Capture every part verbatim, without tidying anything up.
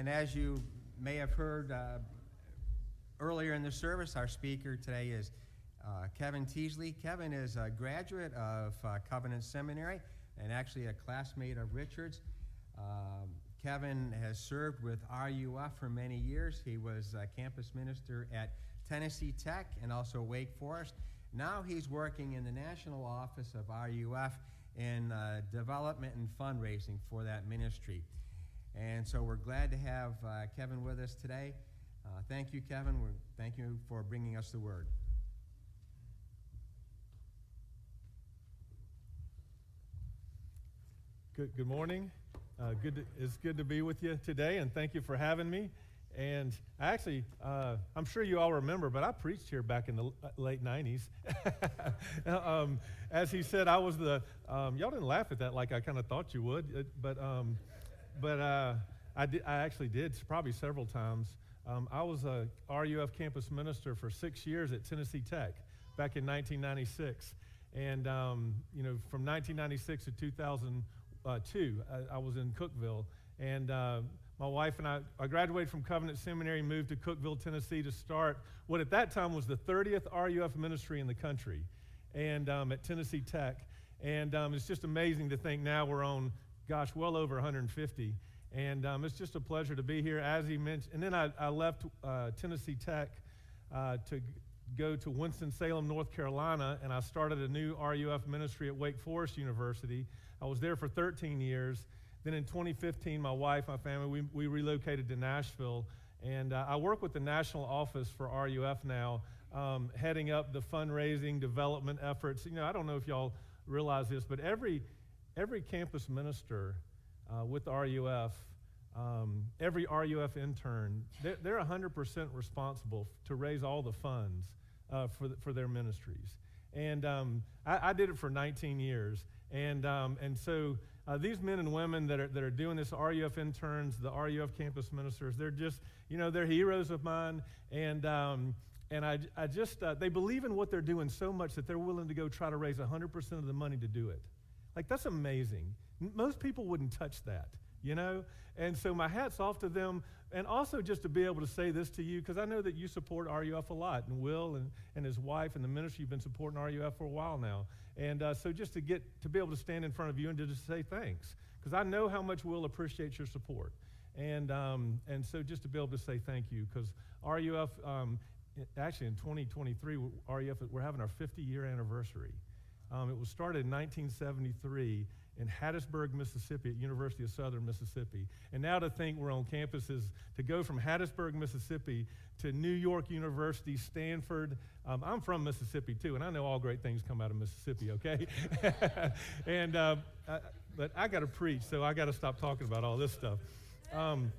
And as you may have heard uh, earlier in the service, our speaker today is uh, Kevin Teasley. Kevin is a graduate of uh, Covenant Seminary and actually a classmate of Richard's. Uh, Kevin has served with R U F for many years. He was a campus minister at Tennessee Tech and also Wake Forest. Now he's working in the national office of R U F in uh, development and fundraising for that ministry. And so we're glad to have uh, Kevin with us today. Uh, thank you, Kevin. We're, thank you for bringing us the word. Good, good morning. Uh, good to, it's good to be with you today, and thank you for having me. And actually, uh, I'm sure you all remember, but I preached here back in the late nineties. um, as he said, I was the, um, y'all didn't laugh at that like I kind of thought you would, but um, but uh, I, di- I actually did probably several times. Um, I was a R U F campus minister for six years at Tennessee Tech back in nineteen ninety-six. And, um, you know, from nineteen ninety-six to two thousand two, I, I was in Cookeville, and uh, my wife and I, I graduated from Covenant Seminary and moved to Cookeville, Tennessee to start what at that time was the thirtieth R U F ministry in the country, and um, at Tennessee Tech. And um, it's just amazing to think now we're on, gosh, well over one hundred fifty. And um, it's just a pleasure to be here, as he mentioned. And then I, I left uh, Tennessee Tech uh, to go to Winston-Salem, North Carolina, and I started a new R U F ministry at Wake Forest University. I was there for thirteen years. Then in twenty fifteen, my wife, my family, we, we relocated to Nashville, and uh, I work with the national office for R U F now, um, heading up the fundraising, development efforts. You know, I don't know if y'all realize this, but every every campus minister uh, with R U F, um, every R U F intern, they're, they're one hundred percent responsible to raise all the funds uh, for the, for their ministries. And um, I, I did it for nineteen years, and um, and so. Uh, these men and women that are that are doing this, R U F interns, the R U F campus ministers, they're just, you know, they're heroes of mine, and um, and I, I just, uh, they believe in what they're doing so much that they're willing to go try to raise one hundred percent of the money to do it. Like, that's amazing. N- most people wouldn't touch that, you know, and so my hat's off to them, and also just to be able to say this to you, because I know that you support R U F a lot, and Will and, and his wife and the ministry, you've been supporting R U F for a while now. And uh, so just to get to be able to stand in front of you and to just say thanks, because I know how much Will appreciates your support. And um, and so just to be able to say thank you, because R U F, um, actually in twenty twenty-three, R U F, we're having our fifty-year anniversary. Um, it was started in nineteen seventy-three in Hattiesburg, Mississippi, at University of Southern Mississippi. And now to think we're on campuses, to go from Hattiesburg, Mississippi to New York University, Stanford. Um, I'm from Mississippi, too, and I know all great things come out of Mississippi, okay? and uh, I, But I got to preach, so I got to stop talking about all this stuff. Um,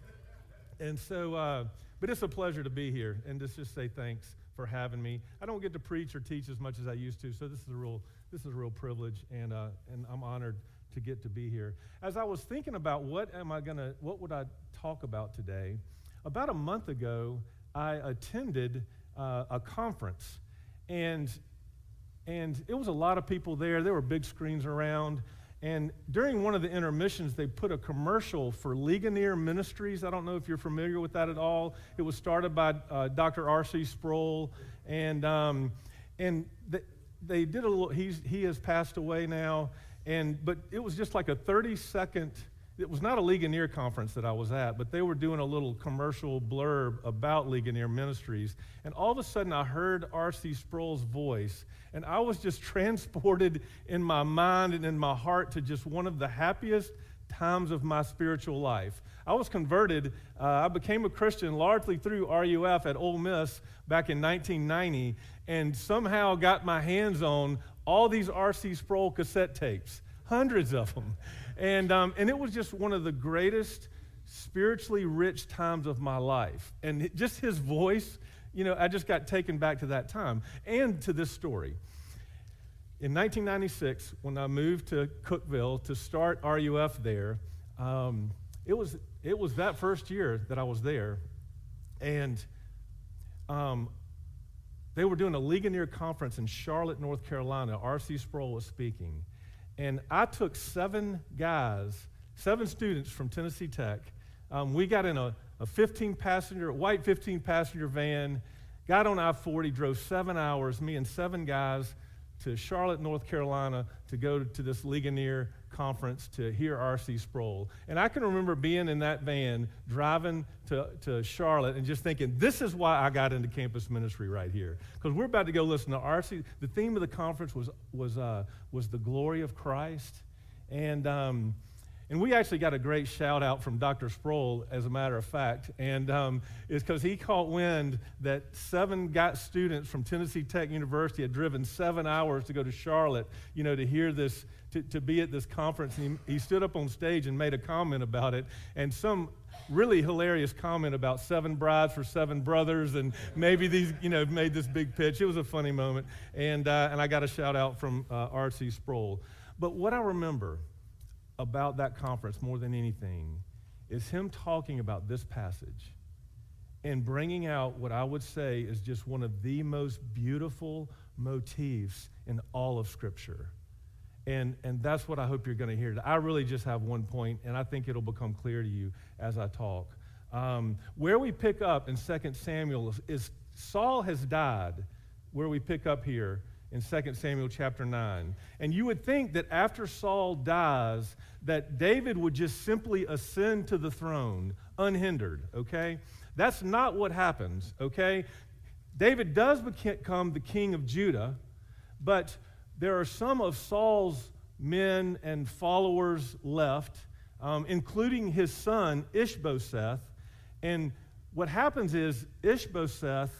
and so, uh, but it's a pleasure to be here, and just, just say thanks for having me. I don't get to preach or teach as much as I used to, so this is a real, this is a real privilege, and uh, and I'm honored to get to be here. As I was thinking about what am I gonna, what would I talk about today, about a month ago, I attended uh, a conference, and and it was a lot of people there. There were big screens around, and during one of the intermissions, they put a commercial for Ligonier Ministries. I don't know if you're familiar with that at all. It was started by uh, Doctor R C Sproul, and um, and they, they did a little. He's he has passed away now. And but it was just like a thirty-second, it was not a Ligonier conference that I was at, but they were doing a little commercial blurb about Ligonier Ministries. And all of a sudden, I heard R C Sproul's voice, and I was just transported in my mind and in my heart to just one of the happiest times of my spiritual life. I was converted. Uh, I became a Christian largely through R U F at Ole Miss back in nineteen ninety, and somehow got my hands on all these R C Sproul cassette tapes, hundreds of them. And um, and it was just one of the greatest spiritually rich times of my life. And it, just his voice, you know, I just got taken back to that time and to this story. In nineteen ninety-six, when I moved to Cookeville to start R U F there, um, it was it was that first year that I was there. And um they were doing a Ligonier conference in Charlotte, North Carolina. R C Sproul was speaking. And I took seven guys, seven students from Tennessee Tech. Um, we got in a, a fifteen passenger, white fifteen passenger van, got on I forty, drove seven hours, me and seven guys, to Charlotte, North Carolina, to go to this Ligonier conference to hear R C. Sproul. And I can remember being in that van, driving to, to Charlotte, and just thinking, this is why I got into campus ministry right here. Because we're about to go listen to R C. The theme of the conference was was uh, was the glory of Christ. And um, and we actually got a great shout out from Doctor Sproul, as a matter of fact. And um, it's because he caught wind that seven got students from Tennessee Tech University had driven seven hours to go to Charlotte, you know, to hear this, To, to be at this conference, and he, he stood up on stage and made a comment about it, and some really hilarious comment about seven brides for seven brothers, and maybe these, you know, made this big pitch. It was a funny moment, and uh, and I got a shout out from uh, R C. Sproul. But what I remember about that conference more than anything is him talking about this passage and bringing out what I would say is just one of the most beautiful motifs in all of Scripture. And and that's what I hope you're going to hear. I really just have one point, and I think it'll become clear to you as I talk. Um, where we pick up in Second Samuel is, is Saul has died, where we pick up here in Second Samuel chapter nine. And you would think that after Saul dies, that David would just simply ascend to the throne unhindered, okay? That's not what happens, okay? David does become the king of Judah, but there are some of Saul's men and followers left, um, including his son, Ishboseth. And what happens is Ishboseth,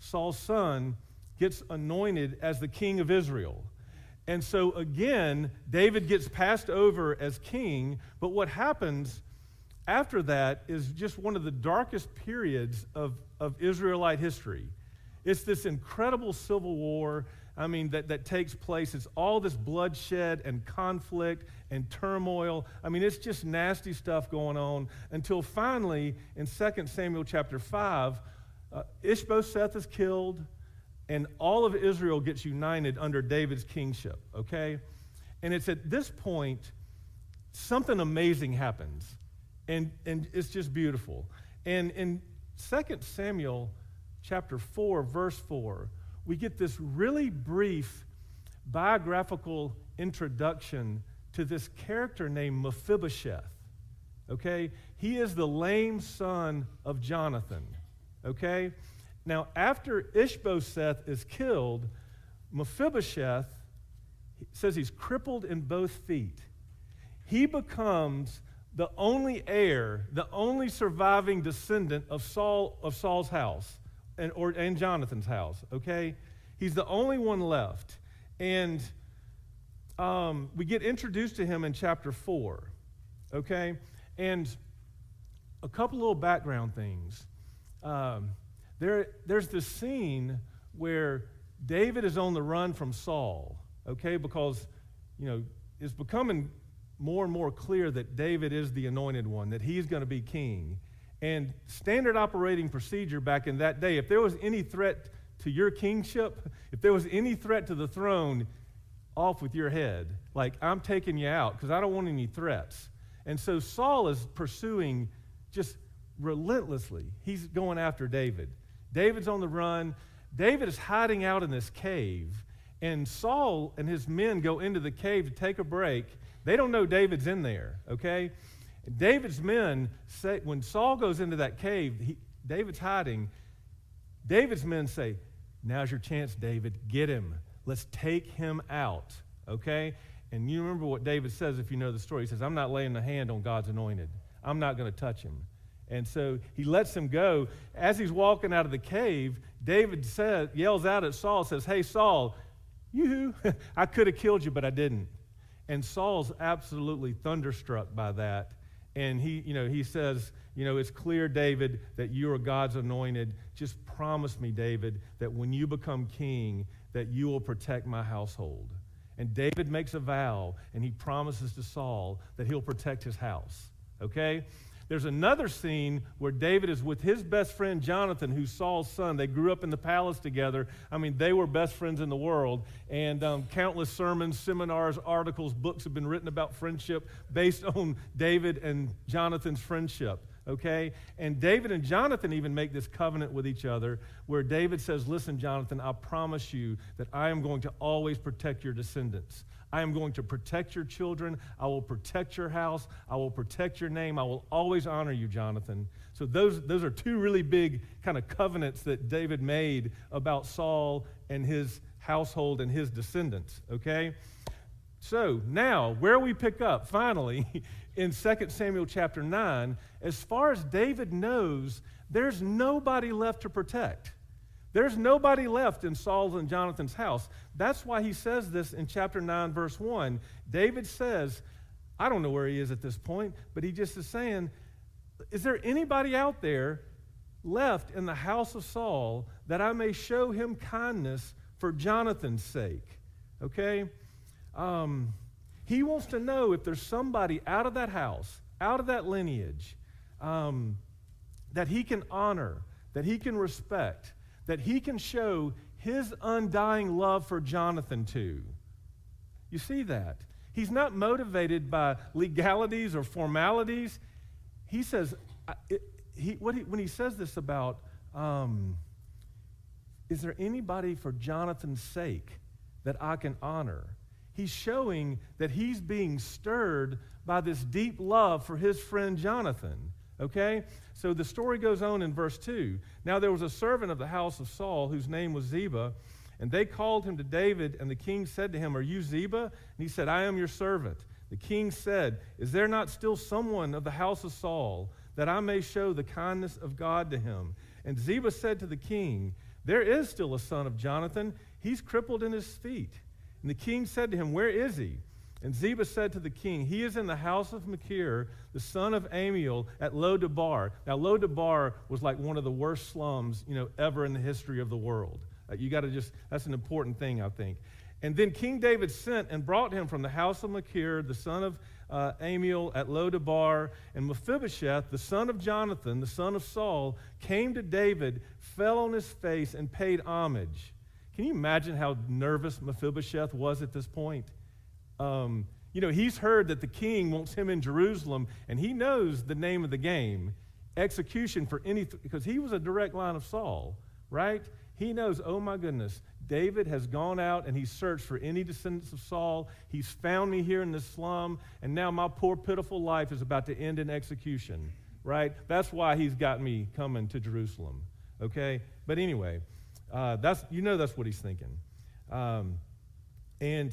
Saul's son, gets anointed as the king of Israel. And so again, David gets passed over as king. But what happens after that is just one of the darkest periods of, of Israelite history. It's this incredible civil war, I mean, that, that takes place. It's all this bloodshed and conflict and turmoil. I mean, it's just nasty stuff going on until finally in Second Samuel chapter five, uh, Ishbosheth is killed and all of Israel gets united under David's kingship, okay? And it's at this point, something amazing happens, and, and it's just beautiful. And in Second Samuel chapter four, verse four, we get this really brief biographical introduction to this character named Mephibosheth, okay? He is the lame son of Jonathan, okay? Now, after Ishbosheth is killed, Mephibosheth says he's crippled in both feet. He becomes the only heir, the only surviving descendant of Saul, of Saul's house. And, or, and Jonathan's house, okay? He's the only one left. And um, we get introduced to him in chapter four, okay? And a couple little background things. Um, there, there's this scene where David is on the run from Saul, okay? Because, you know, it's becoming more and more clear that David is the anointed one, that he's going to be king. And standard operating procedure back in that day, if there was any threat to your kingship, if there was any threat to the throne, off with your head. Like, I'm taking you out because I don't want any threats. And so Saul is pursuing just relentlessly. He's going after David. David's on the run. David is hiding out in this cave. And Saul and his men go into the cave to take a break. They don't know David's in there, okay? David's men say, when Saul goes into that cave, he, David's hiding, David's men say, now's your chance, David, get him. Let's take him out, okay? And you remember what David says if you know the story. He says, I'm not laying a hand on God's anointed. I'm not going to touch him. And so he lets him go. As he's walking out of the cave, David says, yells out at Saul, says, hey, Saul, yoo-hoo, I could have killed you, but I didn't. And Saul's absolutely thunderstruck by that. And he, you know, he says, you know, it's clear, David, that you are God's anointed. Just promise me, David, that when you become king, that you will protect my household. And David makes a vow, and he promises to Saul that he'll protect his house, okay? There's another scene where David is with his best friend, Jonathan, who's Saul's son. They grew up in the palace together. I mean, they were best friends in the world. And um, countless sermons, seminars, articles, books have been written about friendship based on David and Jonathan's friendship, okay? And David and Jonathan even make this covenant with each other where David says, listen, Jonathan, I promise you that I am going to always protect your descendants. I am going to protect your children. I will protect your house. I will protect your name. I will always honor you, Jonathan. So those those are two really big kind of covenants that David made about Saul and his household and his descendants, okay? So now, where we pick up, finally, in Second Samuel chapter nine, as far as David knows, there's nobody left to protect. There's nobody left in Saul's and Jonathan's house. That's why he says this in chapter nine, verse one. David says, I don't know where he is at this point, but he just is saying, is there anybody out there left in the house of Saul that I may show him kindness for Jonathan's sake? Okay? Um, he wants to know if there's somebody out of that house, out of that lineage, um, that he can honor, that he can respect, that he can show his undying love for Jonathan to. You see that? He's not motivated by legalities or formalities. He says, I, it, he, what he, when he says this about, um, is there anybody for Jonathan's sake that I can honor? He's showing that he's being stirred by this deep love for his friend Jonathan, okay? So the story goes on in verse two. Now there was a servant of the house of Saul whose name was Ziba, and they called him to David, and the king said to him, are you Ziba? And he said, I am your servant. The king said, is there not still someone of the house of Saul that I may show the kindness of God to him? And Ziba said to the king, there is still a son of Jonathan. He's crippled in his feet. And the king said to him, where is he? And Ziba said to the king, he is in the house of Machir, the son of Amiel, at Lodabar. Now, Lodabar was like one of the worst slums, you know, ever in the history of the world. Uh, you got to just, that's an important thing, I think. And then King David sent and brought him from the house of Machir, the son of uh, Amiel, at Lodabar. And Mephibosheth, the son of Jonathan, the son of Saul, came to David, fell on his face, and paid homage. Can you imagine how nervous Mephibosheth was at this point? Um, you know, he's heard that the king wants him in Jerusalem, and he knows the name of the game, execution for anything, because he was a direct line of Saul, right? He knows, oh my goodness, David has gone out and he's searched for any descendants of Saul. He's found me here in this slum, and now my poor, pitiful life is about to end in execution, right? That's why he's got me coming to Jerusalem, okay? But anyway, Uh, that's you know that's what he's thinking. Um, and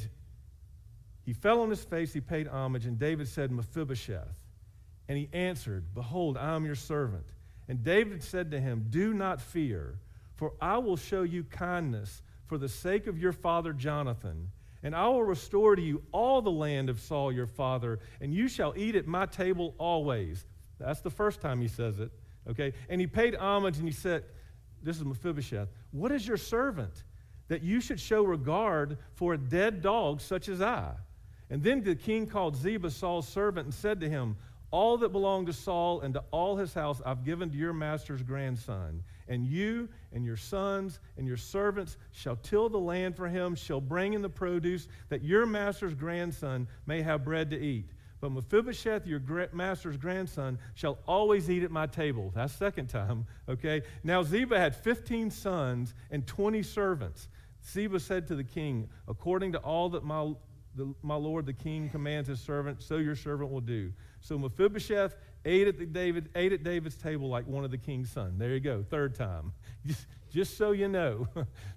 he fell on his face, he paid homage, and David said, Mephibosheth. And he answered, behold, I am your servant. And David said to him, do not fear, for I will show you kindness for the sake of your father Jonathan, and I will restore to you all the land of Saul your father, and you shall eat at my table always. That's the first time he says it, okay? And he paid homage, and he said, this is Mephibosheth, what is your servant that you should show regard for a dead dog such as I? And then the king called Ziba, Saul's servant, and said to him, all that belonged to Saul and to all his house I've given to your master's grandson. And you and your sons and your servants shall till the land for him, shall bring in the produce, that your master's grandson may have bread to eat. But Mephibosheth, your master's grandson, shall always eat at my table. That's second time, okay? Now Ziba had fifteen sons and twenty servants. Ziba said to the king, according to all that my, the, my lord the king commands his servant, so your servant will do. So Mephibosheth ate at, the David, ate at David's table like one of the king's sons. There you go, third time. Just, just so you know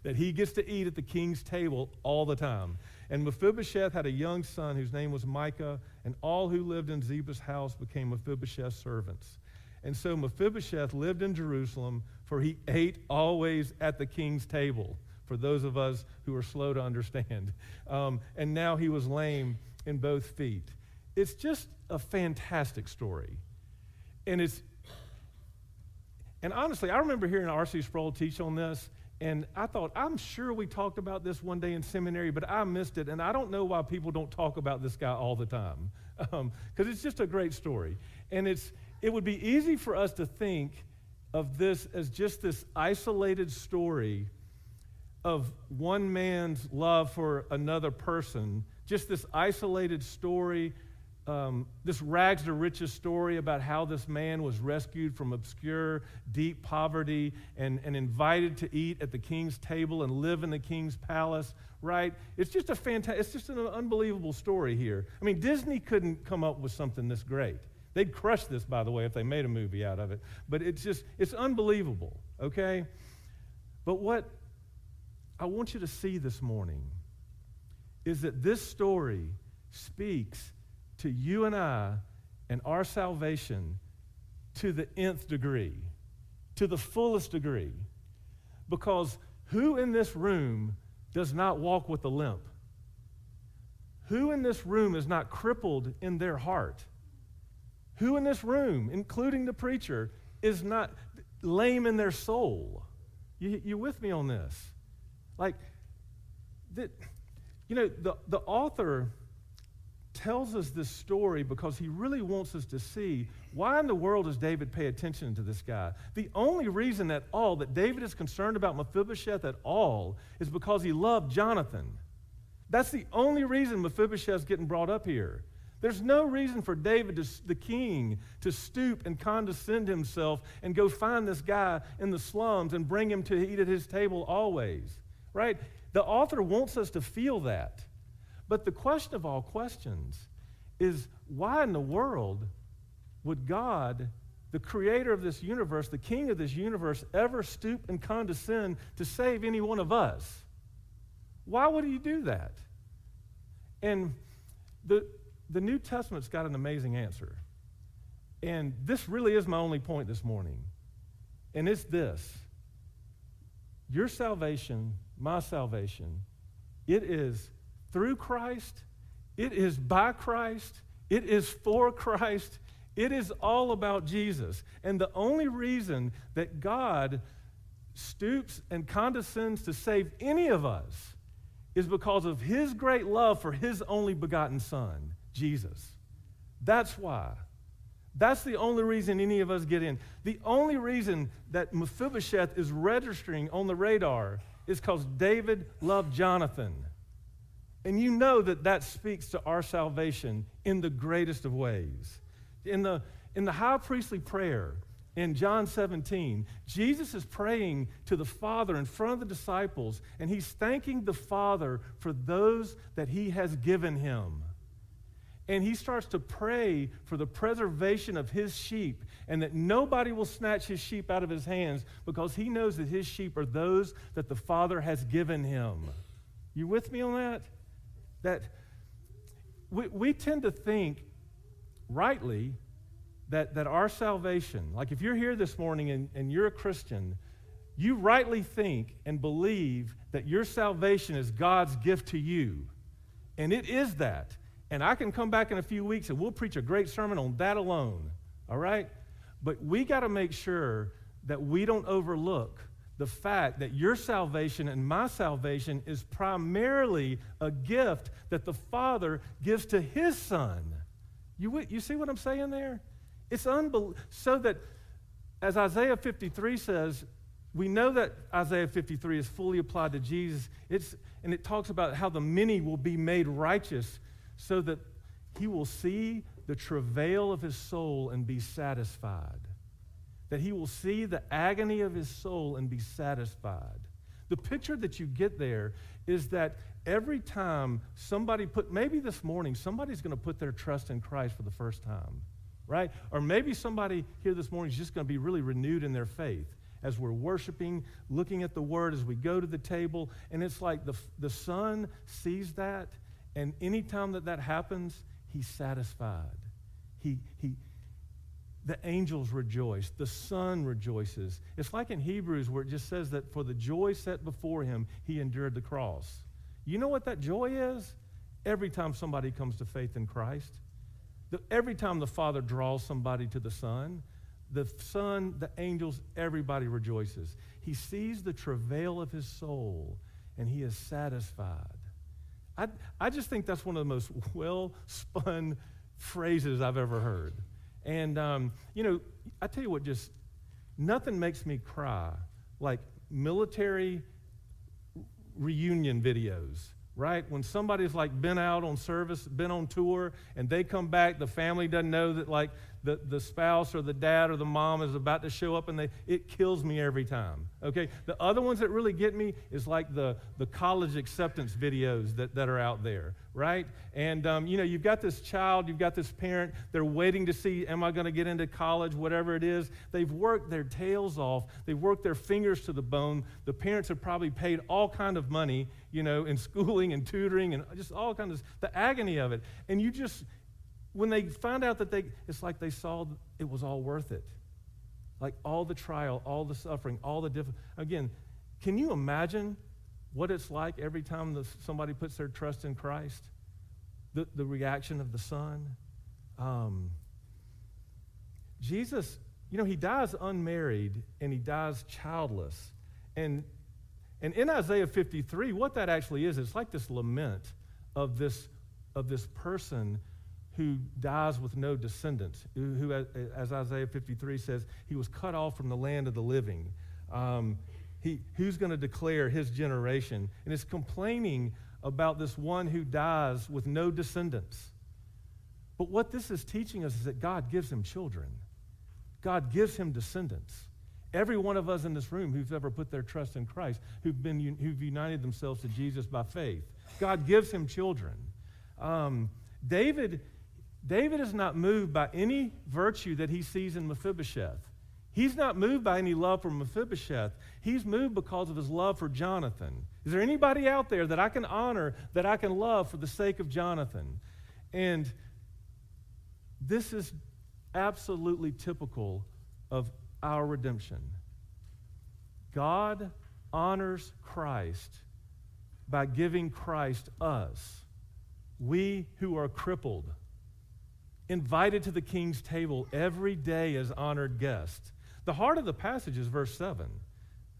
that he gets to eat at the king's table all the time. And Mephibosheth had a young son whose name was Micah, and all who lived in Ziba's house became Mephibosheth's servants. And so Mephibosheth lived in Jerusalem, for he ate always at the king's table, for those of us who are slow to understand. Um, and now he was lame in both feet. It's just a fantastic story. And it's, and honestly, I remember hearing R C Sproul teach on this, and I thought, I'm sure we talked about this one day in seminary, but I missed it, and I don't know why people don't talk about this guy all the time, because um, it's just a great story. And it's it would be easy for us to think of this as just this isolated story of one man's love for another person, just this isolated story um, this rags to riches story about how this man was rescued from obscure, deep poverty and, and invited to eat at the king's table and live in the king's palace, right? It's just a fantastic, it's just an unbelievable story here. I mean, Disney couldn't come up with something this great. They'd crush this, by the way, if they made a movie out of it. But it's just, it's unbelievable, okay? But what I want you to see this morning is that this story speaks to you and I and our salvation to the nth degree, to the fullest degree. Because who in this room does not walk with a limp? Who in this room is not crippled in their heart? Who in this room, including the preacher, is not lame in their soul? You, you with me on this? Like, that, you know, the, the author tells us this story because he really wants us to see why in the world does David pay attention to this guy? The only reason at all that David is concerned about Mephibosheth at all is because he loved Jonathan. That's the only reason Mephibosheth's getting brought up here. There's no reason for David, to, the king, to stoop and condescend himself and go find this guy in the slums and bring him to eat at his table always, right? The author wants us to feel that. But the question of all questions is, why in the world would God, the creator of this universe, the king of this universe, ever stoop and condescend to save any one of us? Why would he do that? And the... The New Testament's got an amazing answer. And this really is my only point this morning. And it's this. Your salvation, my salvation, it is through Christ, it is by Christ, it is for Christ, it is all about Jesus. And the only reason that God stoops and condescends to save any of us is because of his great love for his only begotten Son, Jesus. That's why. That's the only reason any of us get in. The only reason that Mephibosheth is registering on the radar is because David loved Jonathan. And you know that that speaks to our salvation in the greatest of ways. In the, in the high priestly prayer in John seventeen, Jesus is praying to the Father in front of the disciples, and he's thanking the Father for those that he has given him. And he starts to pray for the preservation of his sheep and that nobody will snatch his sheep out of his hands because he knows that his sheep are those that the Father has given him. You with me on that? That we, we tend to think, rightly, that, that our salvation, like if you're here this morning and, and you're a Christian, you rightly think and believe that your salvation is God's gift to you. And it is that. And I can come back in a few weeks and we'll preach a great sermon on that alone, all right? But we got to make sure that we don't overlook the fact that your salvation and my salvation is primarily a gift that the Father gives to his Son. You, you see what I'm saying there? It's unbelievable. So that, as Isaiah fifty-three says, we know that Isaiah fifty-three is fully applied to Jesus. It's, and it talks about how the many will be made righteous, so that he will see the travail of his soul and be satisfied. That he will see the agony of his soul and be satisfied. The picture that you get there is that every time somebody put, maybe this morning, somebody's going to put their trust in Christ for the first time, right? Or maybe somebody here this morning is just going to be really renewed in their faith as we're worshiping, looking at the Word, as we go to the table. And it's like the, the Son sees that. And any time that that happens, he's satisfied. He, he, the angels rejoice. The Son rejoices. It's like in Hebrews where it just says that for the joy set before him, he endured the cross. You know what that joy is? Every time somebody comes to faith in Christ, the, every time the Father draws somebody to the Son, the Son, the angels, everybody rejoices. He sees the travail of his soul, and he is satisfied. I, I just think that's one of the most well-spun phrases I've ever heard. And, um, you know, I tell you what, just nothing makes me cry like military reunion videos, right? When somebody's like been out on service, been on tour, and they come back, the family doesn't know that like the, the spouse or the dad or the mom is about to show up, and they it kills me every time, okay? The other ones that really get me is like the, the college acceptance videos that, that are out there, right? And, um, you know, you've got this child, you've got this parent, they're waiting to see, am I going to get into college, whatever it is. They've worked their tails off. They've worked their fingers to the bone. The parents have probably paid all kind of money, you know, in schooling and tutoring and just all kinds of, the agony of it. And you just, when they find out that they, it's like they saw it was all worth it. Like all the trial, all the suffering, all the diff. Again, can you imagine what it's like every time the, somebody puts their trust in Christ? The, the reaction of the son. Um, Jesus, you know, he dies unmarried and he dies childless. And and in Isaiah fifty-three, what that actually is, it's like this lament of this of this person who dies with no descendants, who, who as Isaiah fifty-three says, he was cut off from the land of the living. Um, he who's going to declare his generation? And it's complaining about this one who dies with no descendants. But what this is teaching us is that God gives him children. God gives him descendants. Every one of us in this room who's ever put their trust in Christ, who've been who've united themselves to Jesus by faith, God gives him children. Um, David, David is not moved by any virtue that he sees in Mephibosheth. He's not moved by any love for Mephibosheth. He's moved because of his love for Jonathan. Is there anybody out there that I can honor, that I can love for the sake of Jonathan? And this is absolutely typical of our redemption. God honors Christ by giving Christ us, we who are crippled, invited to the king's table every day as honored guests. The heart of the passage is verse seven.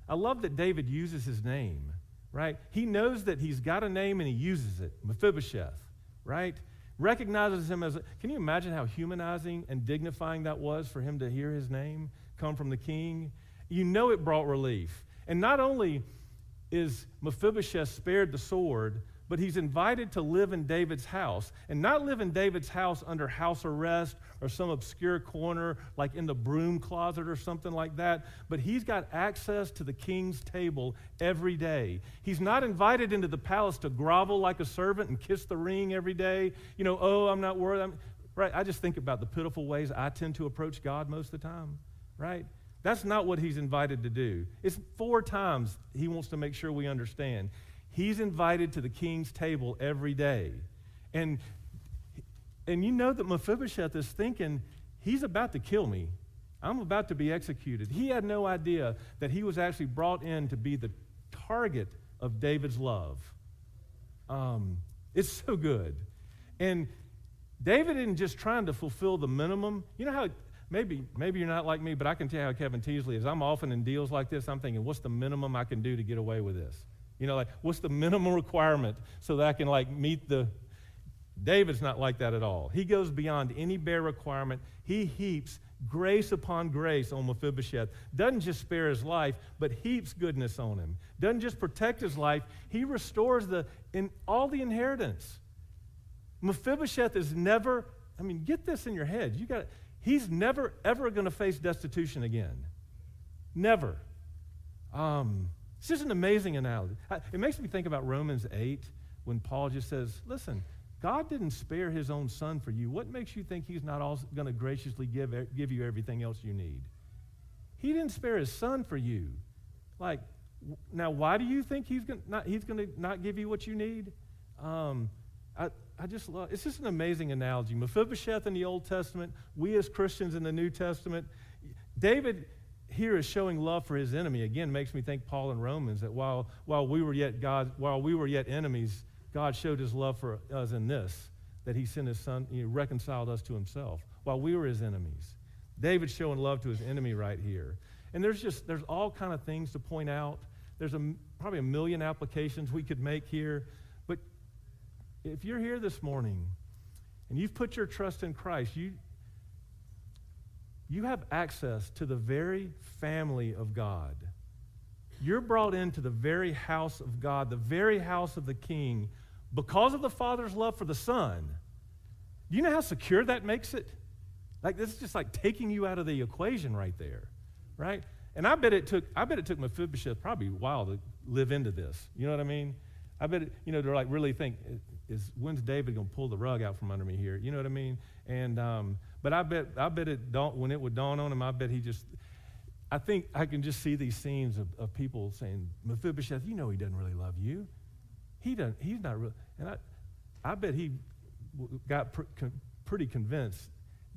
I love that David uses his name, right? He knows that he's got a name and he uses it, Mephibosheth, right? Recognizes him as, a, can you imagine how humanizing and dignifying that was for him to hear his name come from the king? You know it brought relief. And not only is Mephibosheth spared the sword, but he's invited to live in David's house, and not live in David's house under house arrest or some obscure corner like in the broom closet or something like that, but he's got access to the king's table every day. He's not invited into the palace to grovel like a servant and kiss the ring every day. You know, oh, I'm not worthy. I'm, right? I just think about the pitiful ways I tend to approach God most of the time, right? That's not what he's invited to do. It's four times he wants to make sure we understand. He's invited to the king's table every day. And and you know that Mephibosheth is thinking, he's about to kill me. I'm about to be executed. He had no idea that he was actually brought in to be the target of David's love. Um, it's so good. And David isn't just trying to fulfill the minimum. You know how, maybe maybe you're not like me, but I can tell you how Kevin Teasley is. I'm often in deals like this, I'm thinking, what's the minimum I can do to get away with this? You know, like, what's the minimum requirement so that I can, like, meet the... David's not like that at all. He goes beyond any bare requirement. He heaps grace upon grace on Mephibosheth. Doesn't just spare his life, but heaps goodness on him. Doesn't just protect his life. He restores the in all the inheritance. Mephibosheth is never... I mean, get this in your head. You got. He's never, ever going to face destitution again. Never. Um... It's just an amazing analogy. It makes me think about Romans eight when Paul just says, listen, God didn't spare his own son for you. What makes you think he's not also going to graciously give, give you everything else you need? He didn't spare his son for you. Like, now why do you think he's going not, he's going to not give you what you need? Um, I, I just love, it's just an amazing analogy. Mephibosheth in the Old Testament, we as Christians in the New Testament. David here is showing love for his enemy. Again, makes me think Paul in Romans that while while we were yet God, while we were yet enemies, God showed his love for us in this, that he sent his son, he reconciled us to himself while we were his enemies. David's showing love to his enemy right here. And there's just, there's all kind of things to point out. There's a, probably a million applications we could make here. But if you're here this morning and you've put your trust in Christ, you You have access to the very family of God. You're brought into the very house of God, the very house of the King, because of the Father's love for the Son, do you know how secure that makes it? Like, this is just like taking you out of the equation right there, right? And I bet it took I bet it took Mephibosheth probably a while to live into this. You know what I mean? I bet, it, you know, to like really think, is when's David gonna pull the rug out from under me here? You know what I mean? And um, but I bet I bet it don't when it would dawn on him. I bet he just. I think I can just see these scenes of, of people saying, Mephibosheth, you know he doesn't really love you. He doesn't. He's not real. And I, I bet he got pr- con- pretty convinced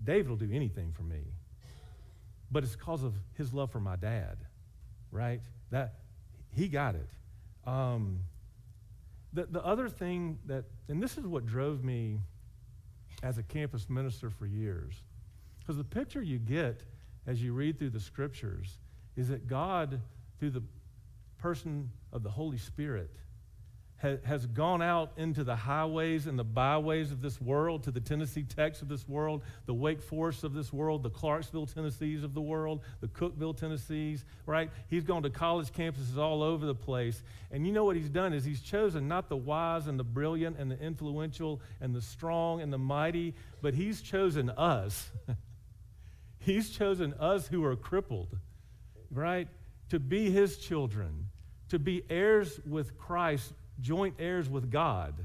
David will do anything for me. But it's because of his love for my dad, right? That he got it. Um, the the other thing that, and this is what drove me as a campus minister for years, because the picture you get as you read through the scriptures is that God, through the person of the Holy Spirit, ha- has gone out into the highways and the byways of this world, to the Tennessee Techs of this world, the Wake Forests of this world, the Clarksville, Tennessees of the world, the Cookeville, Tennessees, right? He's gone to college campuses all over the place. And you know what he's done is he's chosen not the wise and the brilliant and the influential and the strong and the mighty, but he's chosen us. He's chosen us who are crippled, right, to be his children, to be heirs with Christ, joint heirs with God,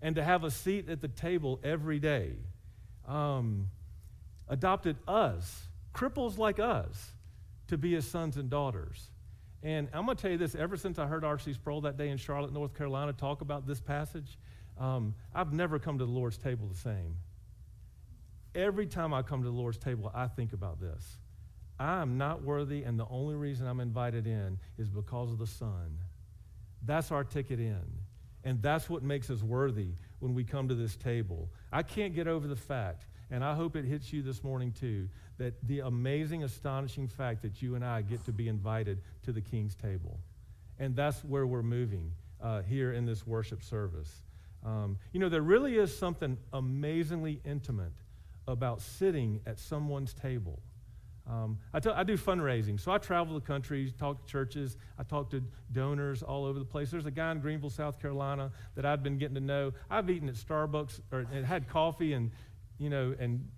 and to have a seat at the table every day. Um, adopted us, cripples like us, to be his sons and daughters. And I'm going to tell you this, ever since I heard R C. Sproul that day in Charlotte, North Carolina, talk about this passage, um, I've never come to the Lord's table the same. Every time I come to the Lord's table, I think about this. I am not worthy, and the only reason I'm invited in is because of the Son. That's our ticket in, and that's what makes us worthy when we come to this table. I can't get over the fact, and I hope it hits you this morning too, that the amazing, astonishing fact that you and I get to be invited to the King's table. And that's where we're moving uh, here in this worship service. Um, you know, there really is something amazingly intimate about sitting at someone's table. Um, I, t- I do fundraising, so I travel the country, talk to churches, I talk to donors all over the place. There's a guy in Greenville, South Carolina that I've been getting to know. I've eaten at Starbucks, or and had coffee and, you know, and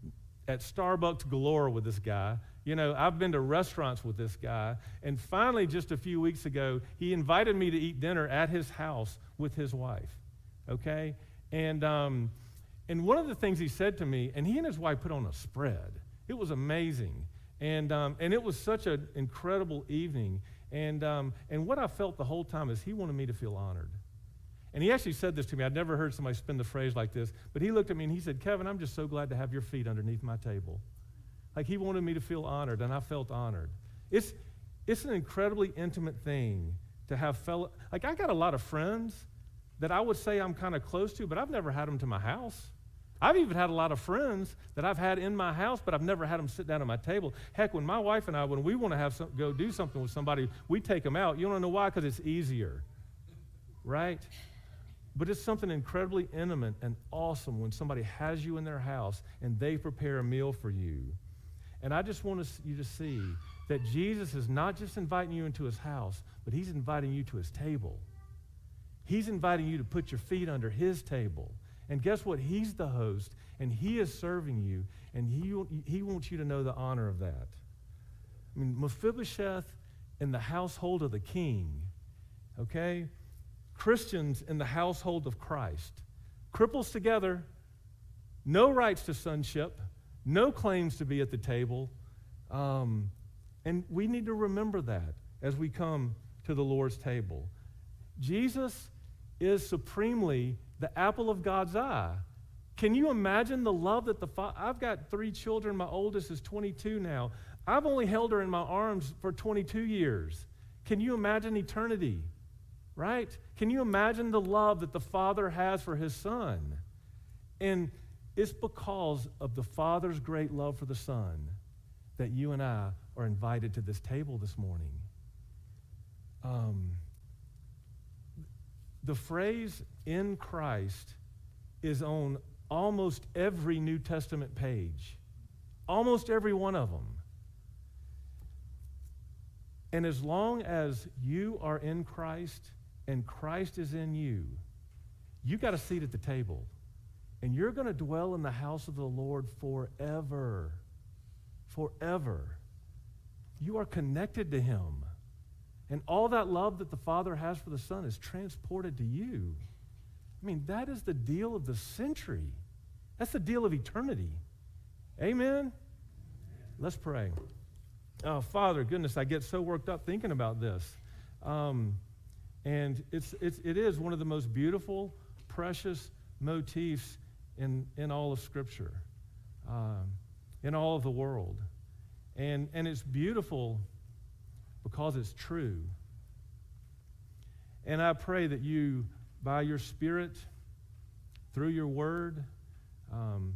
at Starbucks galore with this guy. You know, I've been to restaurants with this guy. And finally, just a few weeks ago, he invited me to eat dinner at his house with his wife, okay? And, um, And one of the things he said to me, and he and his wife put on a spread. It was amazing. And um, and it was such an incredible evening. And um, and what I felt the whole time is he wanted me to feel honored. And he actually said this to me. I'd never heard somebody spin the phrase like this. But he looked at me and he said, Kevin, I'm just so glad to have your feet underneath my table. Like, he wanted me to feel honored, and I felt honored. It's, it's an incredibly intimate thing to have fellow. Like, I got a lot of friends that I would say I'm kind of close to, but I've never had them to my house. I've even had a lot of friends that I've had in my house, but I've never had them sit down at my table. Heck, when my wife and I, when we want to have some, go do something with somebody, we take them out. You don't know why? Because it's easier, right? But it's something incredibly intimate and awesome when somebody has you in their house and they prepare a meal for you. And I just want you to see that Jesus is not just inviting you into his house, but he's inviting you to his table. He's inviting you to put your feet under his table. And guess what? He's the host, and he is serving you, and he he wants you to know the honor of that. I mean, Mephibosheth in the household of the King, okay? Christians in the household of Christ. Cripples together, no rights to sonship, no claims to be at the table. Um, and we need to remember that as we come to the Lord's table. Jesus is supremely the apple of God's eye. Can you imagine the love that the Father... I've got three children. My oldest is twenty-two now. I've only held her in my arms for twenty-two years. Can you imagine eternity, right? Can you imagine the love that the Father has for his Son? And it's because of the Father's great love for the Son that you and I are invited to this table this morning. Um... The phrase in Christ is on almost every New Testament page, almost every one of them. And as long as you are in Christ and Christ is in you, you got a seat at the table, and you're going to dwell in the house of the Lord forever. Forever. You are connected to him. And all that love that the Father has for the Son is transported to you. I mean, that is the deal of the century. That's the deal of eternity. Amen? Amen. Let's pray. Oh, Father, goodness, I get so worked up thinking about this. Um, and it's, it's, it is one of the most beautiful, precious motifs in, in all of Scripture, um, in all of the world. And, and it's beautiful because it's true. And I pray that you, by your Spirit, through your word, um,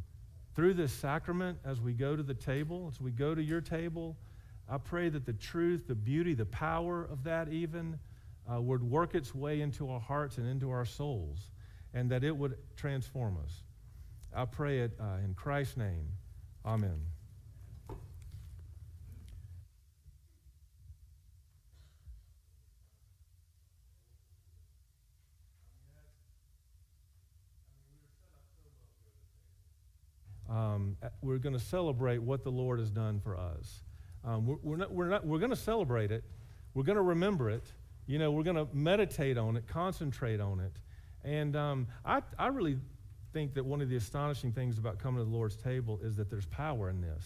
through this sacrament, as we go to the table, as we go to your table, I pray that the truth, the beauty, the power of that even uh, would work its way into our hearts and into our souls, and that it would transform us. I pray it uh, in Christ's name. Amen. Um, we're going to celebrate what the Lord has done for us. Um, we're, we're not, we're not, we're going to celebrate it. We're going to remember it. You know, we're going to meditate on it, concentrate on it. And um, I, I really think that one of the astonishing things about coming to the Lord's table is that there's power in this.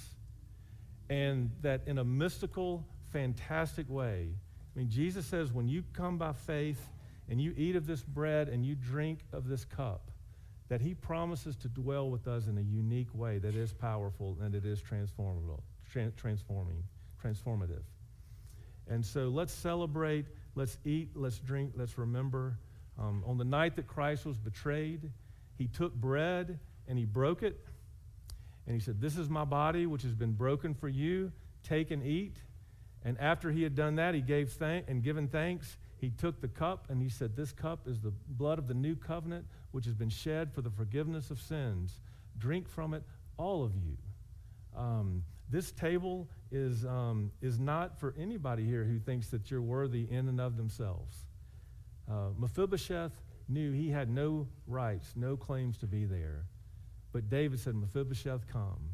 And that in a mystical, fantastic way, I mean, Jesus says, when you come by faith and you eat of this bread and you drink of this cup, that he promises to dwell with us in a unique way that is powerful and it is transformable, transforming, transformative. And so let's celebrate, let's eat, let's drink, let's remember. Um, on the night that Christ was betrayed, he took bread and he broke it. And he said, "This is my body, which has been broken for you. Take and eat." And after he had done that, he gave thanks and given thanks. He took the cup and he said, "This cup is the blood of the new covenant, which has been shed for the forgiveness of sins. Drink from it, all of you." Um, this table is um, is not for anybody here who thinks that you're worthy in and of themselves. Uh, Mephibosheth knew he had no rights, no claims to be there. But David said, "Mephibosheth, come."